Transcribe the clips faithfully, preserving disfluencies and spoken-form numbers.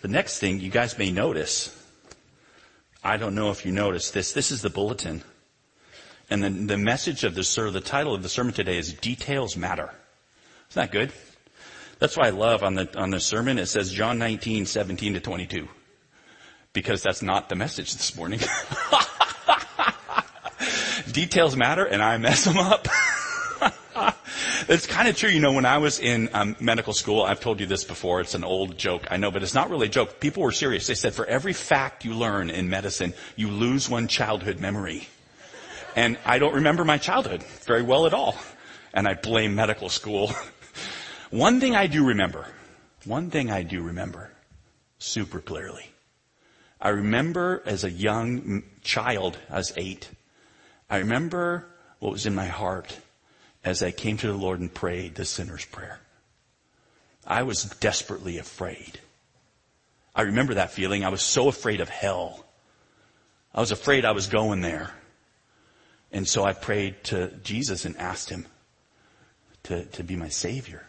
The next thing you guys may notice, I don't know if you noticed this, this is the bulletin. And then the message of the sermon, the title of the sermon today is Details Matter. Isn't that good? That's why I love on the, on the sermon, it says John nineteen, seventeen to twenty-two. Because that's not the message this morning. Details matter and I mess them up. It's kind of true. You know, when I was in um, medical school, I've told you this before. It's an old joke. I know, but it's not really a joke. People were serious. They said for every fact you learn in medicine, you lose one childhood memory. And I don't remember my childhood very well at all. And I blame medical school. One thing I do remember, one thing I do remember super clearly. I remember as a young child, I was eight, I remember what was in my heart as I came to the Lord and prayed the sinner's prayer. I was desperately afraid. I remember that feeling. I was so afraid of hell. I was afraid I was going there. And so I prayed to Jesus and asked him to, to be my Savior.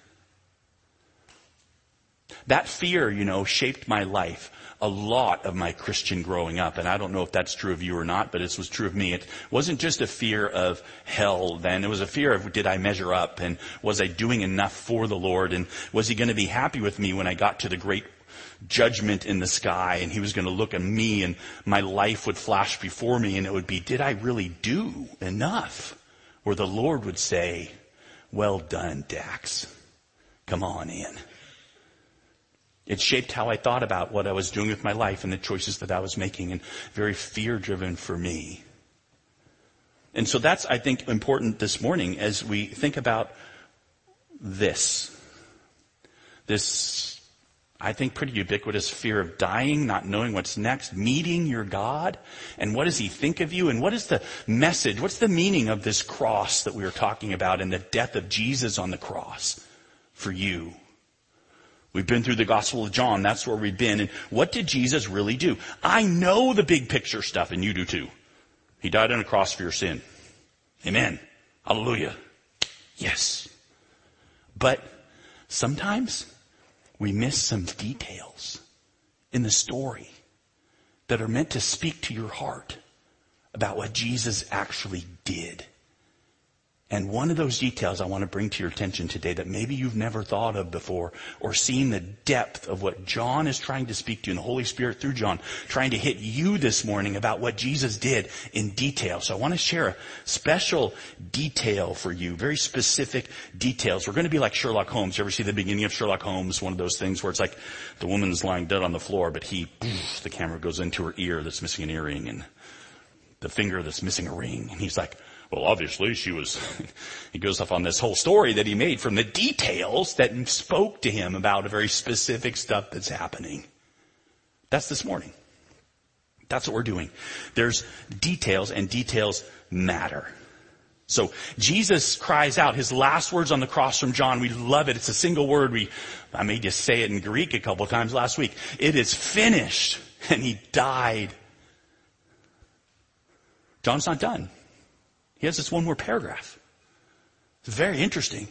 That fear, you know, shaped my life a lot of my Christian growing up. And I don't know if that's true of you or not, but it was true of me. It wasn't just a fear of hell then. It was a fear of, did I measure up? And was I doing enough for the Lord? And was he going to be happy with me when I got to the great judgment in the sky? And he was going to look at me and my life would flash before me. And it would be, did I really do enough? Or the Lord would say, well done, Dax. Come on in. It shaped how I thought about what I was doing with my life and the choices that I was making, and very fear-driven for me. And so that's, I think, important this morning as we think about this. This, I think, pretty ubiquitous fear of dying, not knowing what's next, meeting your God, and what does he think of you, and what is the message, what's the meaning of this cross that we were talking about and the death of Jesus on the cross for you? We've been through the Gospel of John. That's where we've been. And what did Jesus really do? I know the big picture stuff, and you do too. He died on a cross for your sin. Amen. Hallelujah. Yes. But sometimes we miss some details in the story that are meant to speak to your heart about what Jesus actually did. And one of those details I want to bring to your attention today that maybe you've never thought of before or seen the depth of what John is trying to speak to you and the Holy Spirit through John trying to hit you this morning about what Jesus did in detail. So I want to share a special detail for you, very specific details. We're going to be like Sherlock Holmes. You ever see the beginning of Sherlock Holmes? One of those things where it's like the woman's lying dead on the floor, but he, poof, the camera goes into her ear that's missing an earring and the finger that's missing a ring. And he's like, well, obviously she was, he goes off on this whole story that he made from the details that spoke to him about a very specific stuff that's happening. That's this morning. That's what we're doing. There's details, and details matter. So Jesus cries out his last words on the cross from John. We love it. It's a single word. We, I made you say it in Greek a couple of times last week. It is finished. And he died. John's not done. He has this one more paragraph. It's very interesting.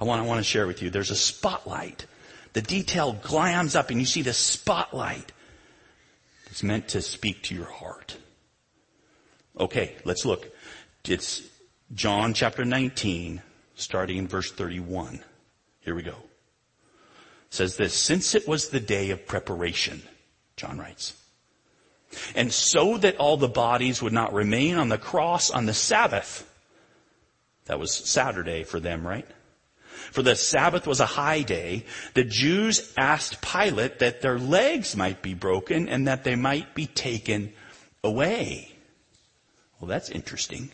I want, I want to share with you. There's a spotlight. The detail climbs up and you see the spotlight. It's meant to speak to your heart. Okay, let's look. It's John chapter nineteen, starting in verse thirty-one. Here we go. It says this, since it was the day of preparation, John writes, and so that all the bodies would not remain on the cross on the Sabbath. That was Saturday for them, right? For the Sabbath was a high day. The Jews asked Pilate that their legs might be broken and that they might be taken away. Well, that's interesting.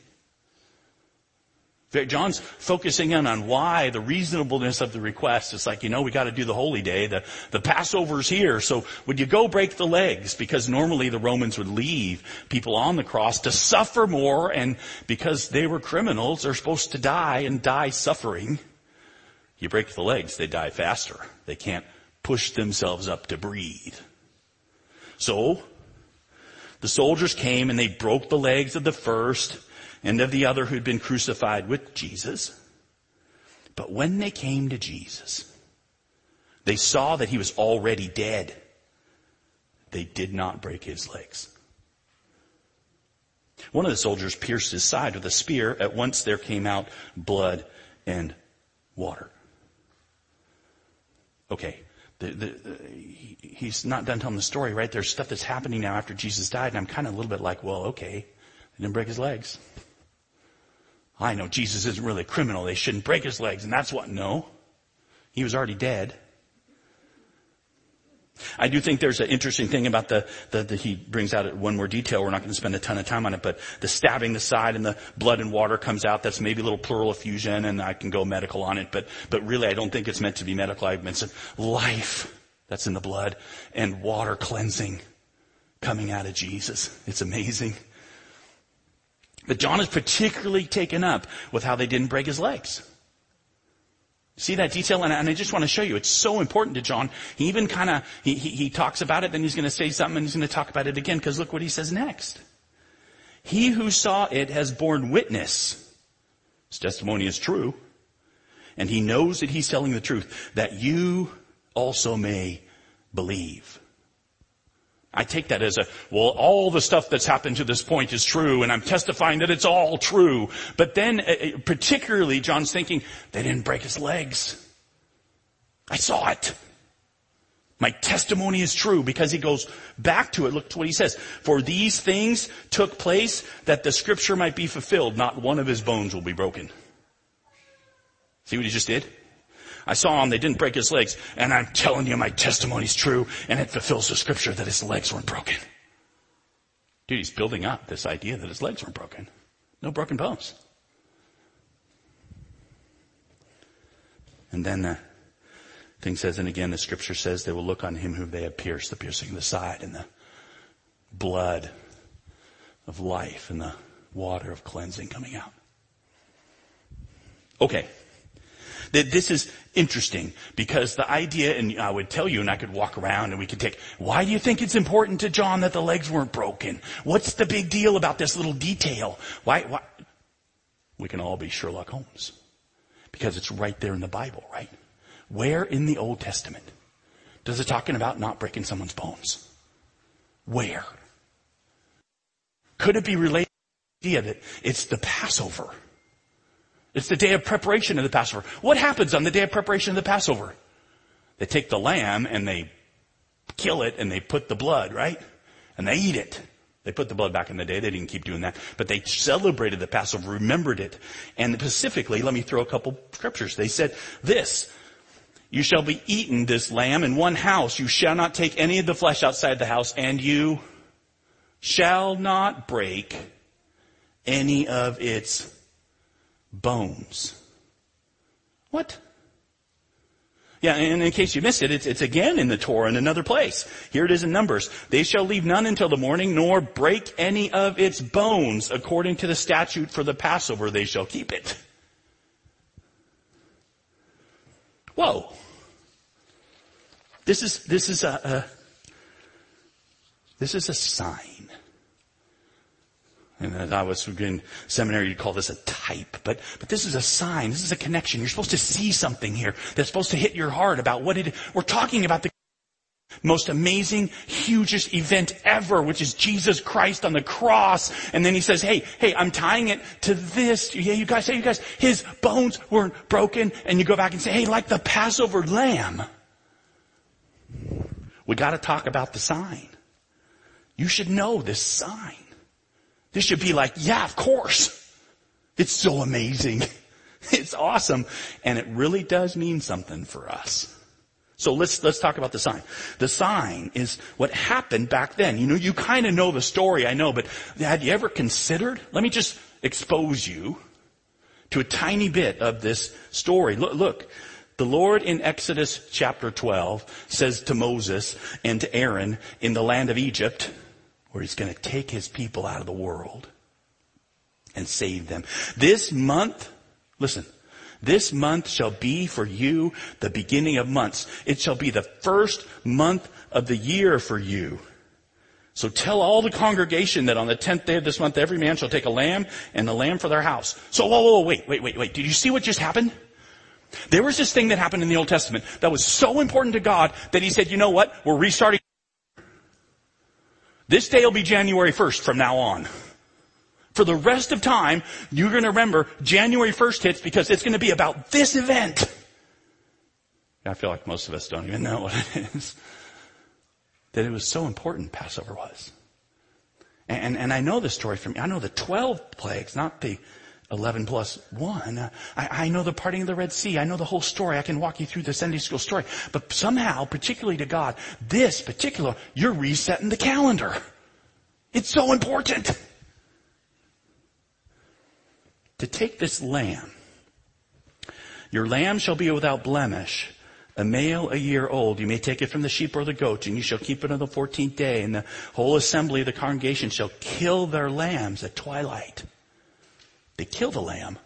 John's focusing in on why, the reasonableness of the request. It's like, you know, we got to do the holy day. The, the Passover's here. So would you go break the legs? Because normally the Romans would leave people on the cross to suffer more. And because they were criminals, they're supposed to die and die suffering. You break the legs, they die faster. They can't push themselves up to breathe. So the soldiers came and they broke the legs of the first and of the other who'd been crucified with Jesus. But when they came to Jesus, they saw that he was already dead They did not break his legs. One of the soldiers pierced his side with a spear. At once there came out blood and water. Okay, the, the, the, he, he's not done telling the story, right? There's stuff that's happening now after Jesus died, and I'm kind of a little bit like, well, okay, they didn't break his legs. I know Jesus isn't really a criminal. They shouldn't break his legs, and that's what, no. He was already dead. I do think there's an interesting thing about the, the, the he brings out one more detail. We're not going to spend a ton of time on it, but the stabbing the side and the blood and water comes out. That's maybe a little pleural effusion, and I can go medical on it, but, but really I don't think it's meant to be medical. I've mentioned life that's in the blood and water cleansing coming out of Jesus. It's amazing. But John is particularly taken up with how they didn't break his legs. See that detail? And I just want to show you, it's so important to John. He even kind of, he, he, he talks about it, then he's going to say something, and he's going to talk about it again, because look what he says next. He who saw it has borne witness. His testimony is true. And he knows that he's telling the truth, that you also may believe. I take that as a, well, all the stuff that's happened to this point is true, and I'm testifying that it's all true. But then, uh, particularly, John's thinking, they didn't break his legs. I saw it. My testimony is true, because he goes back to it. Look to what he says. For these things took place that the scripture might be fulfilled. Not one of his bones will be broken. See what he just did? I saw him, they didn't break his legs, and I'm telling you my testimony's true, and it fulfills the scripture that his legs weren't broken. Dude, he's building up this idea that his legs weren't broken. No broken bones. And then the thing says, and again the scripture says, they will look on him whom they have pierced, the piercing of the side, and the blood of life, and the water of cleansing coming out. Okay. That this is interesting, because the idea, and I would tell you, and I could walk around and we could take, why do you think it's important to John that the legs weren't broken? What's the big deal about this little detail? Why, why? We can all be Sherlock Holmes, because it's right there in the Bible, right? Where in the Old Testament does it talking about not breaking someone's bones? Where? Could it be related to the idea that it's the Passover? It's the day of preparation of the Passover. What happens on the day of preparation of the Passover? They take the lamb and they kill it and they put the blood, right? And they eat it. They put the blood back in the day. They didn't keep doing that. But they celebrated the Passover, remembered it. And specifically, let me throw a couple scriptures. They said this, you shall be eaten, this lamb, in one house. You shall not take any of the flesh outside the house, and you shall not break any of its bones. What? Yeah, and in case you missed it, it's, it's again in the Torah in another place. Here it is in Numbers. They shall leave none until the morning, nor break any of its bones. According to the statute for the Passover, they shall keep it. Whoa. This is, this is a, a this is a sign. And as I was in seminary, you'd call this a type. But, but this is a sign. This is a connection. You're supposed to see something here that's supposed to hit your heart about what it is. We're talking about the most amazing, hugest event ever, which is Jesus Christ on the cross. And then he says, hey, hey, I'm tying it to this. Yeah, you guys, hey, you guys, his bones weren't broken. And you go back and say, hey, like the Passover lamb. We gotta talk about the sign. You should know this sign. This should be like, yeah, of course. It's so amazing. It's awesome. And it really does mean something for us. So let's, let's talk about the sign. The sign is what happened back then. You know, you kind of know the story, I know, but had you ever considered? Let me just expose you to a tiny bit of this story. Look, look. The Lord in Exodus chapter twelve says to Moses and to Aaron in the land of Egypt, where he's going to take his people out of the world and save them. This month, listen, this month shall be for you the beginning of months. It shall be the first month of the year for you. So tell all the congregation that on the tenth day of this month, every man shall take a lamb and a lamb for their house. So, whoa, whoa, whoa, wait, wait, wait, wait. Did you see what just happened? There was this thing that happened in the Old Testament that was so important to God that he said, you know what? We're restarting. This day will be January first from now on. For the rest of time, you're going to remember January first hits because it's going to be about this event. I feel like most of us don't even know what it is. That it was so important Passover was. And, and I know the story from, I know the twelve plagues, not the eleven plus one. I, I know the parting of the Red Sea. I know the whole story. I can walk you through the Sunday school story. But somehow, particularly to God, this particular, you're resetting the calendar. It's so important. To take this lamb, your lamb shall be without blemish, a male a year old. You may take it from the sheep or the goat, and you shall keep it on the fourteenth day, and the whole assembly of the congregation shall kill their lambs at twilight. They kill the lamb.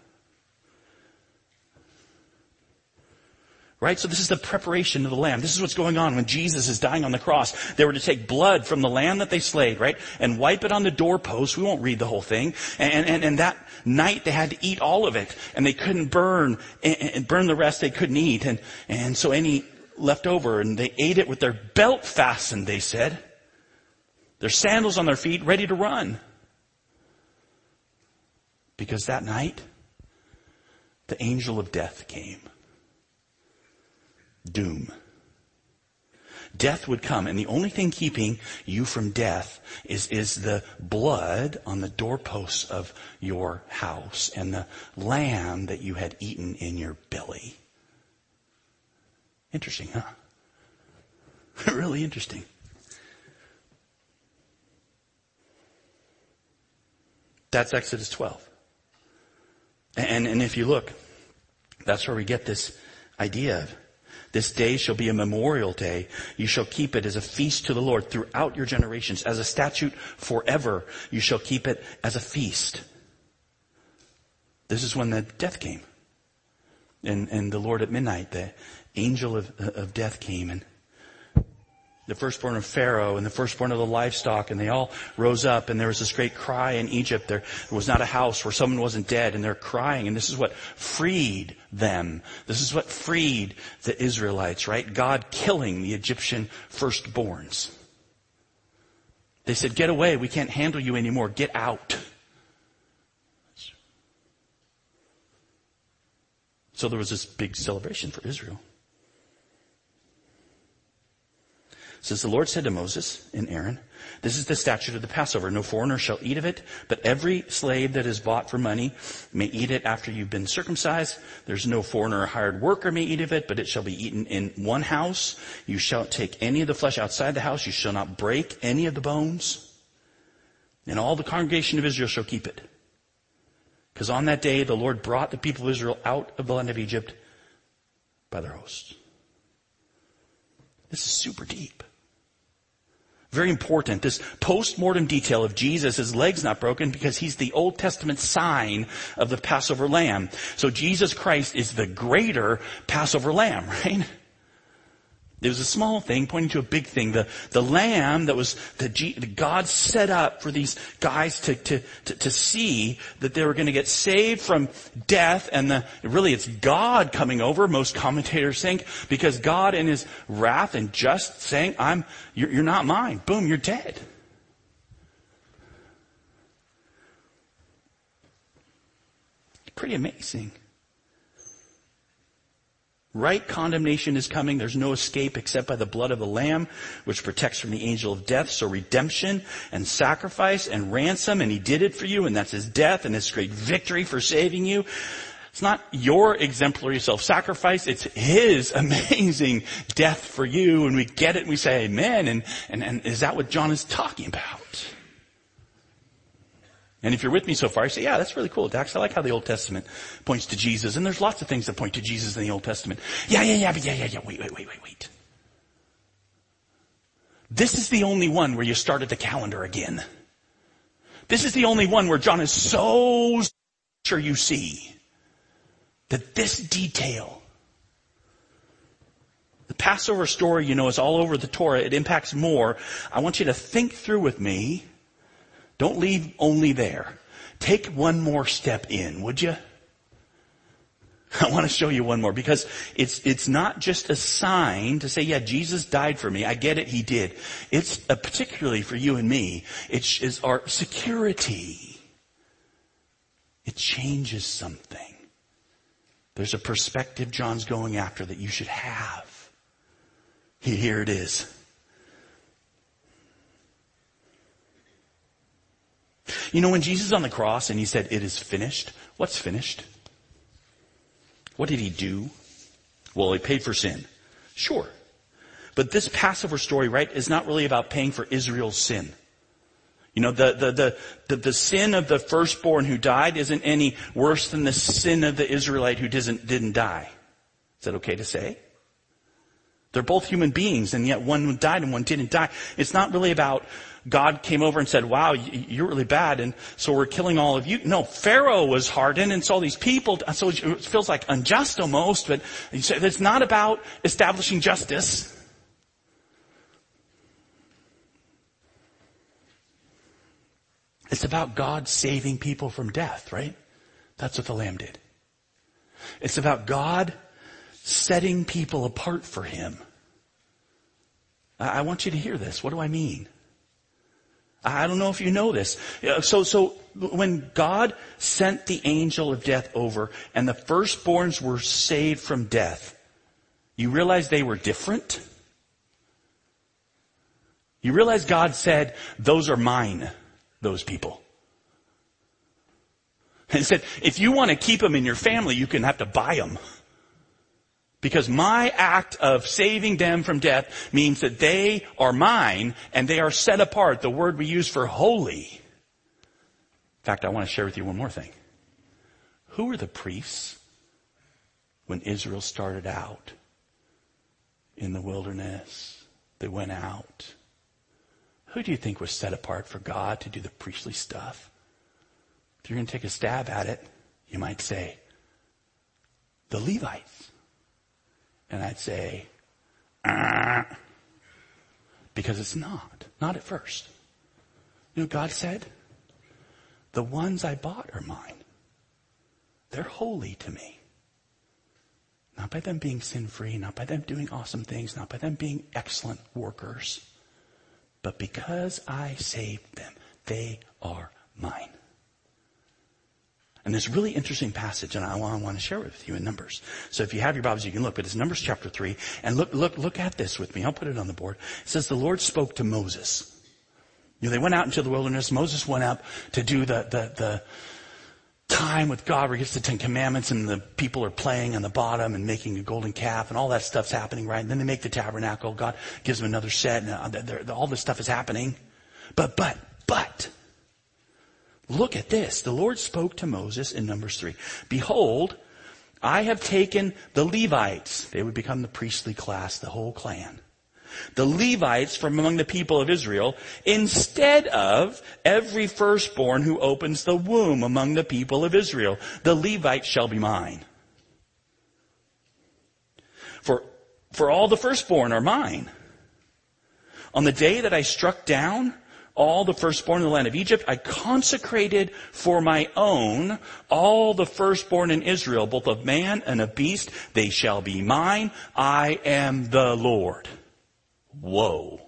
Right? So this is the preparation of the lamb. This is what's going on when Jesus is dying on the cross. They were to take blood from the lamb that they slayed, right? And wipe it on the doorpost. We won't read the whole thing. And, and, and that night they had to eat all of it. And they couldn't burn, and burn the rest they couldn't eat. And, and so any left over, and they ate it with their belt fastened, they said. Their sandals on their feet, ready to run. Because that night, the angel of death came. Doom. Death would come, and the only thing keeping you from death is, is the blood on the doorposts of your house and the lamb that you had eaten in your belly. Interesting, huh? Really interesting. That's Exodus twelve. And, and if you look, that's where we get this idea of, this day shall be a memorial day. You shall keep it as a feast to the Lord throughout your generations, as a statute forever. You shall keep it as a feast. This is when the death came. And, and the Lord at midnight, the angel of, of death came, and the firstborn of Pharaoh and the firstborn of the livestock, and they all rose up, and there was this great cry in Egypt. There was not a house where someone wasn't dead, and they're crying, and this is what freed them. This is what freed the Israelites, right? God killing the Egyptian firstborns. They said, get away, we can't handle you anymore, get out. So there was this big celebration for Israel. Says the Lord said to Moses and Aaron, this is the statute of the Passover. No foreigner shall eat of it, but every slave that is bought for money may eat it after you've been circumcised. There's no foreigner or hired worker may eat of it, but it shall be eaten in one house. You shall take any of the flesh outside the house. You shall not break any of the bones. And all the congregation of Israel shall keep it. Because on that day the Lord brought the people of Israel out of the land of Egypt by their hosts. This is super deep. Very important, this post-mortem detail of Jesus, his leg's not broken because he's the Old Testament sign of the Passover lamb. So Jesus Christ is the greater Passover lamb, right? It was a small thing pointing to a big thing. The, the lamb that was, the G, God set up for these guys to, to, to, to see that they were going to get saved from death, and the, really it's God coming over, most commentators think, because God in his wrath and just saying, I'm, you're, you're not mine. Boom, you're dead. Pretty amazing. Right condemnation is coming. There's no escape except by the blood of the Lamb, which protects from the angel of death. So redemption and sacrifice and ransom, and he did it for you, and that's his death and his great victory for saving you. It's not your exemplary self-sacrifice. It's his amazing death for you, and we get it and we say amen. And, and, and is that what John is talking about? And if you're with me so far, you say, yeah, that's really cool, Dax. I like how the Old Testament points to Jesus. And there's lots of things that point to Jesus in the Old Testament. Yeah, yeah, yeah, but yeah, yeah, yeah, wait, wait, wait, wait, wait. This is the only one where you start at the calendar again. This is the only one where John is so sure you see that this detail, the Passover story, you know, is all over the Torah. It impacts more. I want you to think through with me. Don't leave only there. Take one more step in, would you? I want to show you one more, because it's it's not just a sign to say, yeah, Jesus died for me. I get it, he did. It's a, particularly for you and me, it is our security. It changes something. There's a perspective John's going after that you should have. Here it is. You know, when Jesus is on the cross and he said, it is finished, what's finished? What did he do? Well, he paid for sin. Sure. But this Passover story, right, is not really about paying for Israel's sin. You know, the, the, the, the, the sin of the firstborn who died isn't any worse than the sin of the Israelite who didn't, didn't die. Is that okay to say? They're both human beings, and yet one died and one didn't die. It's not really about God came over and said, wow, you're really bad, and so we're killing all of you. No, Pharaoh was hardened, and so all these people, so it feels like unjust almost, but it's not about establishing justice. It's about God saving people from death, right? That's what the Lamb did. It's about God setting people apart for Him. I want you to hear this. What do I mean? I don't know if you know this. So, so when God sent the angel of death over and the firstborns were saved from death, you realize they were different? You realize God said, those are mine, those people. And said, if you want to keep them in your family, you can have to buy them. Because my act of saving them from death means that they are mine and they are set apart, the word we use for holy. In fact, I want to share with you one more thing. Who were the priests when Israel started out in the wilderness? They went out. Who do you think was set apart for God to do the priestly stuff? If you're going to take a stab at it, you might say, the Levites. And I'd say, ah, because it's not. Not at first. You know what God said? The ones I bought are mine. They're holy to me. Not by them being sin-free, not by them doing awesome things, not by them being excellent workers, but because I saved them, they are mine. And this really interesting passage, and I want to share it with you in Numbers. So if you have your Bibles, you can look, but it's Numbers chapter three. And look, look, look at this with me. I'll put it on the board. It says, the Lord spoke to Moses. You know, they went out into the wilderness. Moses went up to do the, the, the time with God where he gets the Ten Commandments and the people are playing on the bottom and making a golden calf and all that stuff's happening, right? And then they make the tabernacle. God gives them another set and all this stuff is happening. But, but, but. Look at this. The Lord spoke to Moses in Numbers three. Behold, I have taken the Levites. They would become the priestly class, the whole clan. The Levites from among the people of Israel, instead of every firstborn who opens the womb among the people of Israel. The Levites shall be mine. For, for all the firstborn are mine. On the day that I struck down all the firstborn in the land of Egypt, I consecrated for my own all the firstborn in Israel, both of man and of beast. They shall be mine. I am the Lord. Whoa.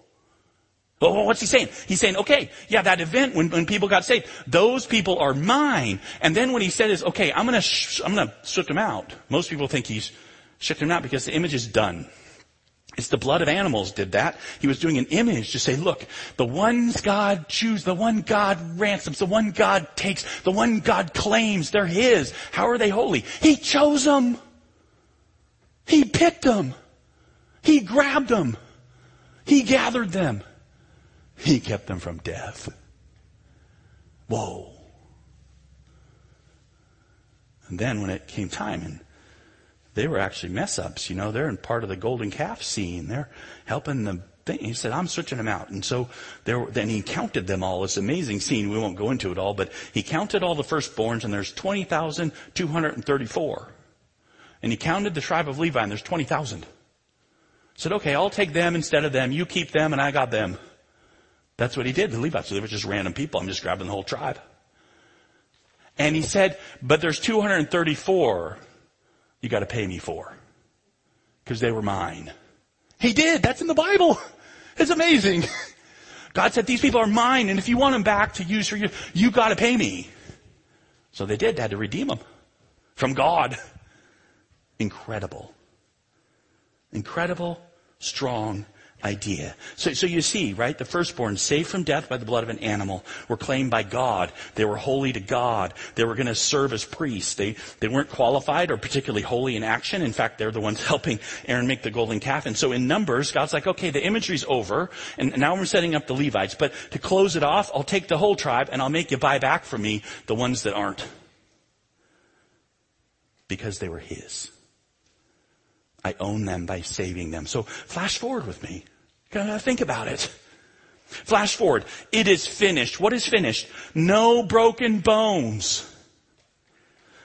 Oh, what's he saying? He's saying, okay, yeah, that event when, when people got saved, those people are mine. And then what he said is, okay, I'm going to sh- I'm going to shook them out. Most people think he's shook them out because the image is done. It's the blood of animals did that. He was doing an image to say, look, the ones God chooses, the one God ransoms, the one God takes, the one God claims, they're His. How are they holy? He chose them. He picked them. He grabbed them. He gathered them. He kept them from death. Whoa. And then when it came time and they were actually mess-ups, you know. They're in part of the golden calf scene. They're helping the thing. He said, I'm switching them out. And so there, then he counted them all. It's an amazing scene. We won't go into it all, but he counted all the firstborns, and there's twenty thousand two hundred thirty-four. And he counted the tribe of Levi, and there's twenty thousand. Said, okay, I'll take them instead of them. You keep them, and I got them. That's what he did. The Levites, they were just random people. I'm just grabbing the whole tribe. And he said, but there's two hundred thirty-four. you got to pay me for, because they were mine. He did. That's in the Bible. It's amazing. God said, these people are mine, and if you want them back to use for you, you got to pay me. So they did. They had to redeem them from God. Incredible. Incredible, strong idea. So, so you see, right? The firstborn, saved from death by the blood of an animal, were claimed by God. They were holy to God. They were going to serve as priests. They, they weren't qualified or particularly holy in action. In fact, they're the ones helping Aaron make the golden calf. And so in Numbers, God's like, okay, the imagery's over, and now we're setting up the Levites. But to close it off, I'll take the whole tribe, and I'll make you buy back from me the ones that aren't. Because they were his. I own them by saving them. So flash forward with me. Think about it. Flash forward. It is finished. What is finished? No broken bones.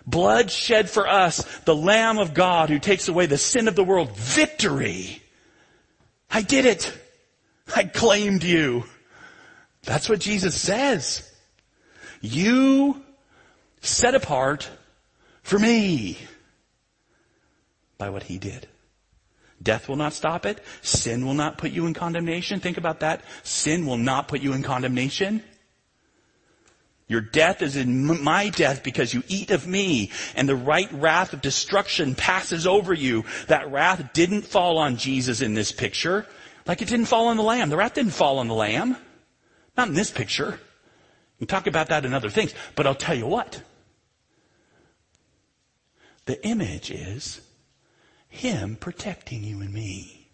Blood shed for us. The Lamb of God who takes away the sin of the world. Victory. I did it. I claimed you. That's what Jesus says. You set apart for me. By what he did. Death will not stop it. Sin will not put you in condemnation. Think about that. Sin will not put you in condemnation. Your death is in my death because you eat of me, and the right wrath of destruction passes over you. That wrath didn't fall on Jesus in this picture, like it didn't fall on the Lamb. The wrath didn't fall on the Lamb. Not in this picture. We talk about that in other things. But I'll tell you what. The image is him protecting you and me.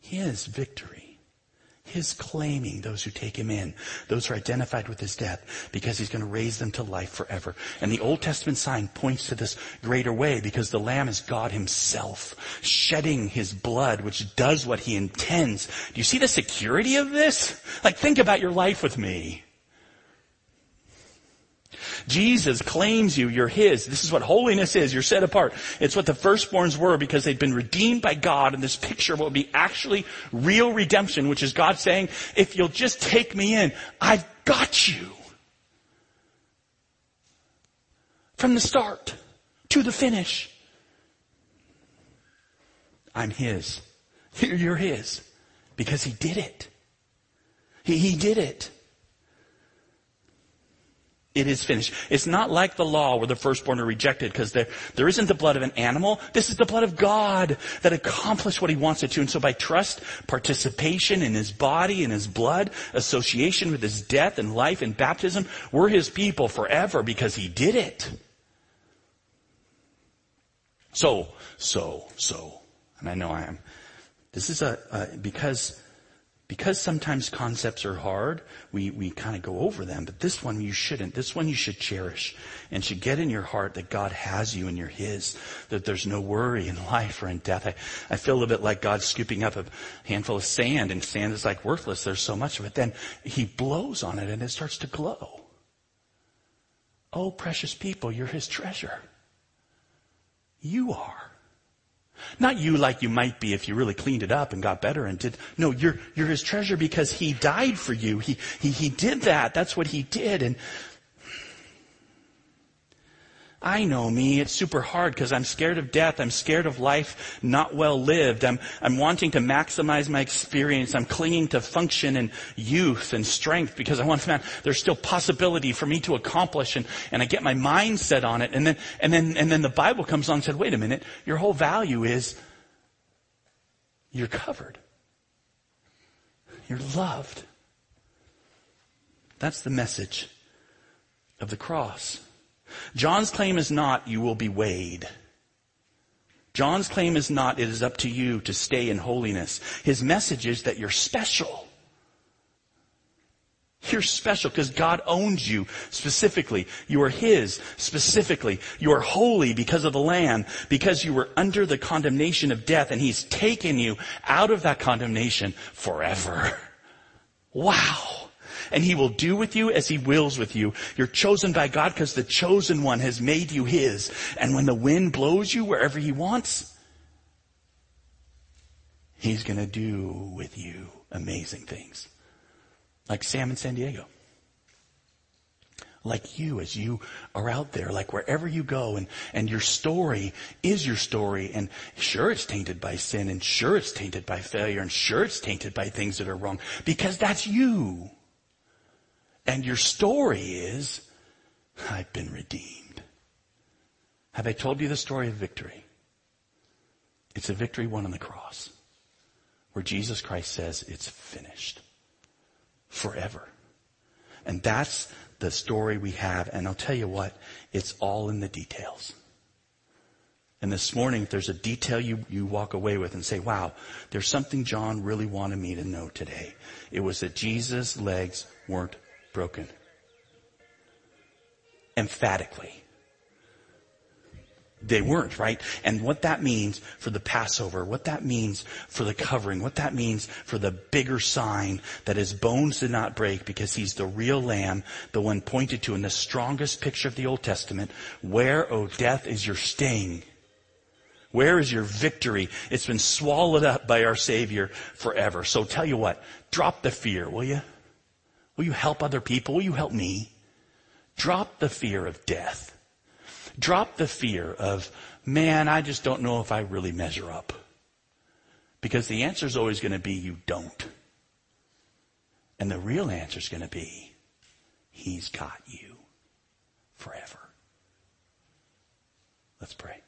His victory. His claiming those who take him in. Those who are identified with his death, because he's going to raise them to life forever. And the Old Testament sign points to this greater way, because the Lamb is God himself, shedding his blood, which does what he intends. Do you see the security of this? Like, think about your life with me. Jesus claims you. You're his. This is what holiness is. You're set apart. It's what the firstborns were, because they'd been redeemed by God in this picture of what would be actually real redemption, which is God saying, if you'll just take me in, I've got you. From the start to the finish. I'm his. You're his. Because he did it. He, he did it. It is finished. It's not like the law where the firstborn are rejected because there, there isn't the blood of an animal. This is the blood of God that accomplished what he wants it to. And so by trust, participation in his body and his blood, association with his death and life and baptism, we're his people forever because he did it. So, so, so, and I know I am. This is a, uh, because... Because sometimes concepts are hard, we, we kind of go over them. But this one you shouldn't. This one you should cherish and should get in your heart that God has you and you're his, that there's no worry in life or in death. I, I feel a bit like God's scooping up a handful of sand, and sand is like worthless. There's so much of it. Then he blows on it and it starts to glow. Oh, precious people, you're his treasure. You are. Not you like you might be if you really cleaned it up and got better and did. No, you're, you're his treasure because he died for you. He, he, he did that. That's what he did. And I know me. It's super hard because I'm scared of death. I'm scared of life not well lived. I'm, I'm wanting to maximize my experience. I'm clinging to function and youth and strength because I want to, man, there's still possibility for me to accomplish, and, and I get my mind set on it. And then, and then, and then the Bible comes on and said, wait a minute, your whole value is you're covered. You're loved. That's the message of the cross. John's claim is not, you will be weighed. John's claim is not, it is up to you to stay in holiness. His message is that you're special. You're special because God owns you specifically. You are his specifically. You are holy because of the Lamb, because you were under the condemnation of death, and he's taken you out of that condemnation forever. Wow. And he will do with you as he wills with you. You're chosen by God because the chosen one has made you his. And when the wind blows you wherever he wants, he's going to do with you amazing things. Like Sam in San Diego. like you as you are out there, like wherever you go, and, and your story is your story, and sure it's tainted by sin, and sure it's tainted by failure, and sure it's tainted by things that are wrong, because that's you. And your story is, I've been redeemed. Have I told you the story of victory? It's a victory won on the cross, where Jesus Christ says it's finished forever. And that's the story we have. And I'll tell you what, it's all in the details. And this morning, if there's a detail you, you walk away with and say, wow, there's something John really wanted me to know today. It was that Jesus' legs weren't broken. Emphatically. They weren't, right? And what that means for the Passover, what that means for the covering, what that means for the bigger sign that his bones did not break because he's the real lamb, the one pointed to in the strongest picture of the Old Testament. Where, O death, is your sting? Where is your victory? It's been swallowed up by our Savior forever. So tell you what, drop the fear, will you? Will you help other people? Will you help me? Drop the fear of death. Drop the fear of, man, I just don't know if I really measure up. Because the answer is always going to be, you don't. And the real answer is going to be, he's got you forever. Let's pray.